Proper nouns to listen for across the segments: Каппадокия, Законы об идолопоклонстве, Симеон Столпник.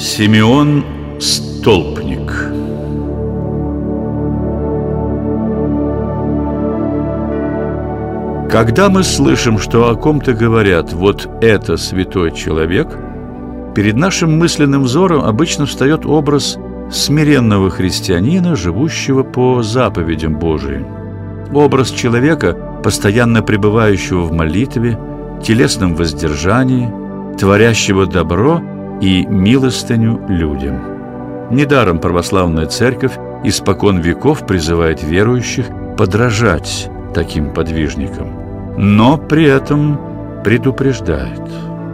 Симеон Столпник. Когда мы слышим, что о ком-то говорят: вот это святой человек, перед нашим мысленным взором обычно встает образ смиренного христианина, живущего по заповедям Божиим. Образ человека, постоянно пребывающего в молитве, телесном воздержании, творящего добро и милостыню людям. Недаром православная церковь испокон веков призывает верующих подражать таким подвижникам, но при этом предупреждает: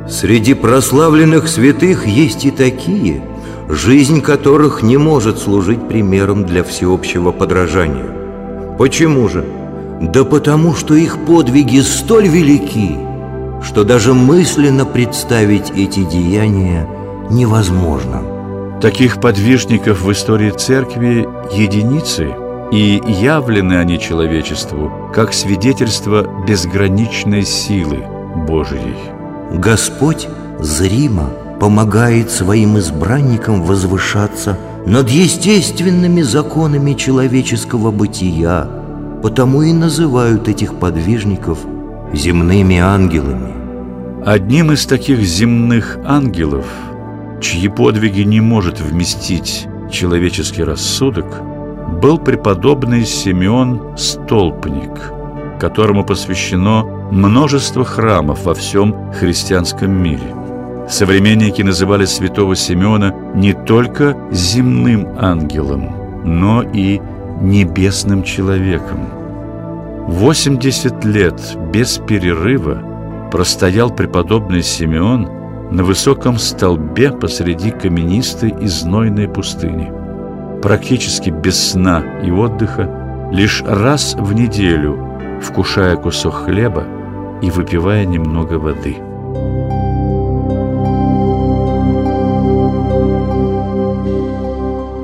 среди прославленных святых есть и такие, жизнь которых не может служить примером для всеобщего подражания. Почему же? Да потому что их подвиги столь велики, что даже мысленно представить эти деяния невозможно. Таких подвижников в истории церкви единицы, и явлены они человечеству как свидетельство безграничной силы Божией. Господь зримо помогает своим избранникам возвышаться над естественными законами человеческого бытия, потому и называют этих подвижников земными ангелами. Одним из таких земных ангелов, чьи подвиги не может вместить человеческий рассудок, был преподобный Симеон Столпник, которому посвящено множество храмов во всем христианском мире. Современники называли святого Симеона не только земным ангелом, но и небесным человеком. 80 лет без перерыва простоял преподобный Симеон на высоком столбе посреди каменистой и знойной пустыни. Практически без сна и отдыха, лишь раз в неделю вкушая кусок хлеба и выпивая немного воды.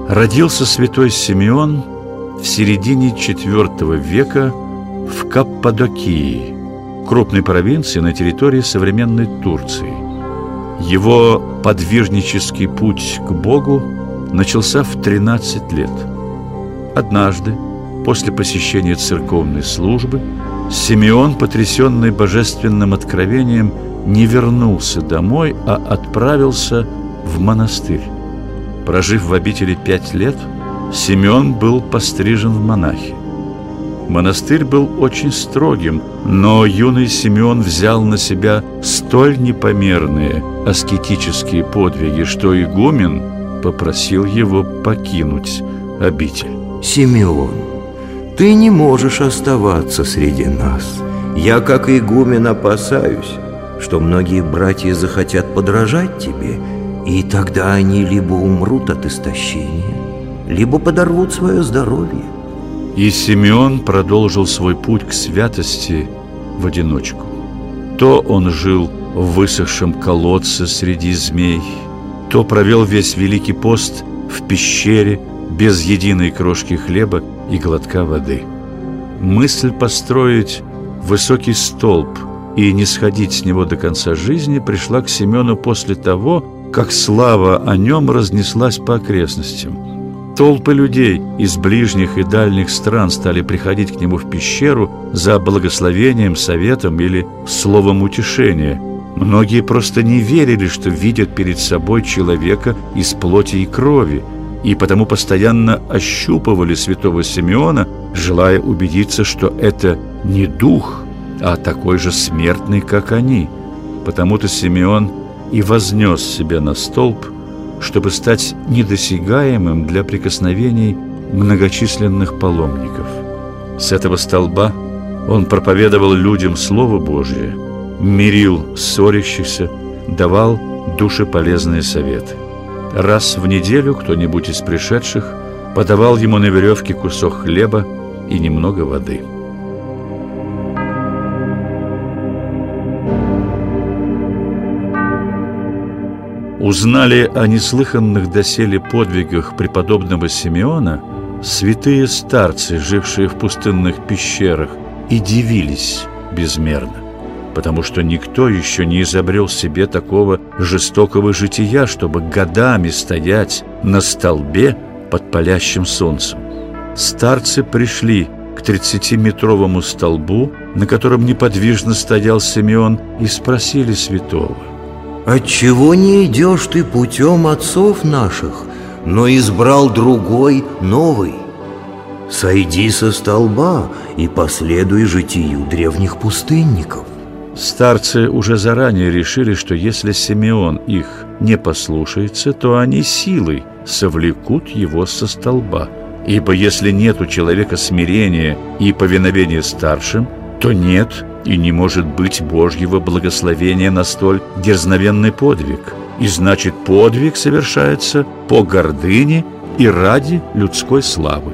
Родился святой Симеон в середине IV века в Каппадокии, крупной провинции на территории современной Турции. Его подвижнический путь к Богу начался в 13 лет. Однажды, после посещения церковной службы, Симеон, потрясенный божественным откровением, не вернулся домой, а отправился в монастырь. Прожив в обители 5 лет, Симеон был пострижен в монахи. Монастырь был очень строгим, но юный Симеон взял на себя столь непомерные аскетические подвиги, что игумен попросил его покинуть обитель. «Симеон, ты не можешь оставаться среди нас. Я, как игумен, опасаюсь, что многие братья захотят подражать тебе, и тогда они либо умрут от истощения, либо подорвут свое здоровье». И Симеон продолжил свой путь к святости в одиночку. То он жил в высохшем колодце среди змей, то провел весь Великий пост в пещере без единой крошки хлеба и глотка воды. Мысль построить высокий столб и не сходить с него до конца жизни пришла к Симеону после того, как слава о нем разнеслась по окрестностям. Толпы людей из ближних и дальних стран стали приходить к нему в пещеру за благословением, советом или словом утешения. Многие просто не верили, что видят перед собой человека из плоти и крови, и потому постоянно ощупывали святого Симеона, желая убедиться, что это не дух, а такой же смертный, как они. Потому-то Симеон и вознес себя на столб, чтобы стать недосягаемым для прикосновений многочисленных паломников. С этого столба он проповедовал людям Слово Божие, мирил ссорящихся, давал душеполезные советы. Раз в неделю кто-нибудь из пришедших подавал ему на веревке кусок хлеба и немного воды. Узнали о неслыханных доселе подвигах преподобного Симеона святые старцы, жившие в пустынных пещерах, и дивились безмерно. потому что никто еще не изобрел себе такого жестокого жития, чтобы годами стоять на столбе под палящим солнцем. Старцы пришли к 30-метровому столбу, на котором неподвижно стоял Симеон, и спросили святого: «Отчего не идешь ты путем отцов наших, но избрал другой, новый? Сойди со столба и последуй житию древних пустынников». Старцы уже заранее решили, что если Симеон их не послушается, то они силой совлекут его со столба. Ибо если нет у человека смирения и повиновения старшим, то нет и не может быть Божьего благословения на столь дерзновенный подвиг. И значит, подвиг совершается по гордыне и ради людской славы.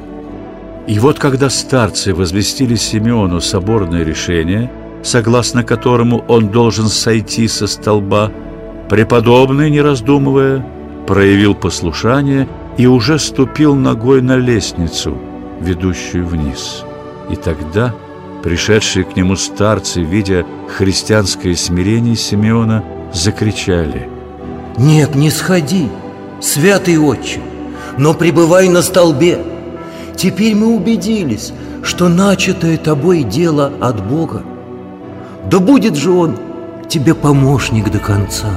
И вот когда старцы возвестили Симеону соборное решение, согласно которому он должен сойти со столба, преподобный, не раздумывая, проявил послушание и уже ступил ногой на лестницу, ведущую вниз. И тогда пришедшие к нему старцы, видя христианское смирение Симеона, закричали: «Нет, не сходи, святый отче, но пребывай на столбе. Теперь мы убедились, что начатое тобой дело от Бога. Да будет же Он тебе помощник до конца».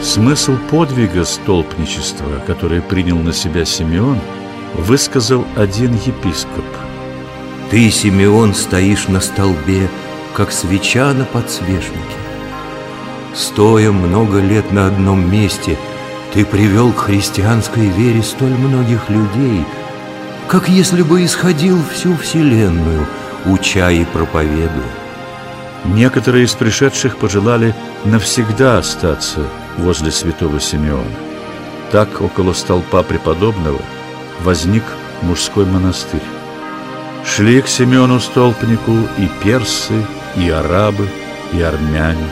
Смысл подвига столпничества, который принял на себя Симеон, высказал один епископ: «Ты, Симеон, стоишь на столбе, как свеча на подсвечнике. Стоя много лет на одном месте, ты привел к христианской вере столь многих людей, как если бы исходил всю вселенную, уча и проповедуя». Некоторые из пришедших пожелали навсегда остаться возле святого Симеона. Так около столпа преподобного возник мужской монастырь. Шли к Симеону Столпнику и персы, и арабы, и армяне.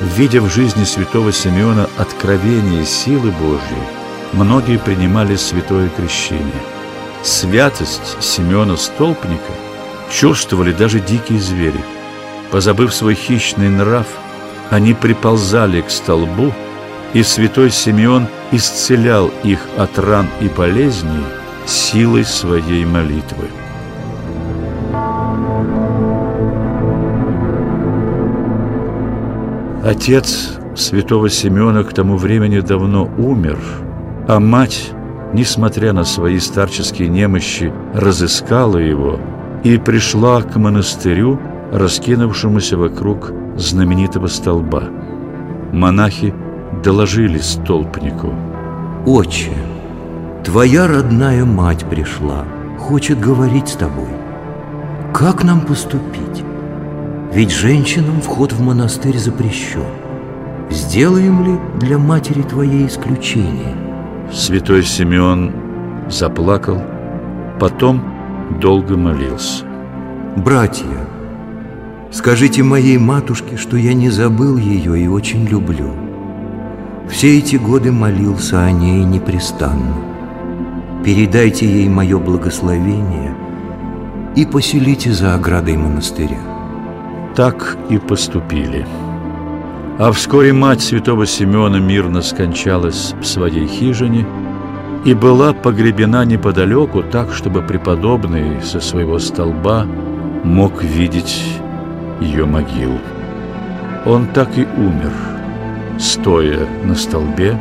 Видя в жизни святого Симеона откровение силы Божьей, многие принимали святое крещение. Святость Симеона Столпника чувствовали даже дикие звери. Позабыв свой хищный нрав, они приползали к столбу, и святой Симеон исцелял их от ран и болезней силой своей молитвы. Отец святого Симеона к тому времени давно умер, а мать, несмотря на свои старческие немощи, разыскала его и пришла к монастырю, раскинувшемуся вокруг знаменитого столба. Монахи доложили столпнику: «Отче, твоя родная мать пришла, хочет говорить с тобой. Как нам поступить? Ведь женщинам вход в монастырь запрещен. Сделаем ли для матери твоей исключение?» Святой Симеон заплакал, потом долго молился: «Братья, скажите моей матушке, что я не забыл ее и очень люблю. Все эти годы молился о ней непрестанно. Передайте ей мое благословение и поселите за оградой монастыря». Так и поступили. А вскоре мать святого Симеона мирно скончалась в своей хижине и была погребена неподалеку, так, чтобы преподобный со своего столба мог видеть ее могилу. Он так и умер, стоя на столбе,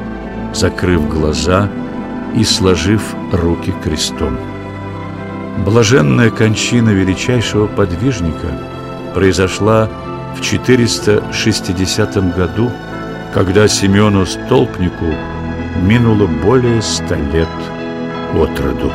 закрыв глаза и сложив руки крестом. Блаженная кончина величайшего подвижника произошла в 460 году, когда Симеону Столпнику минуло более 100 лет от роду.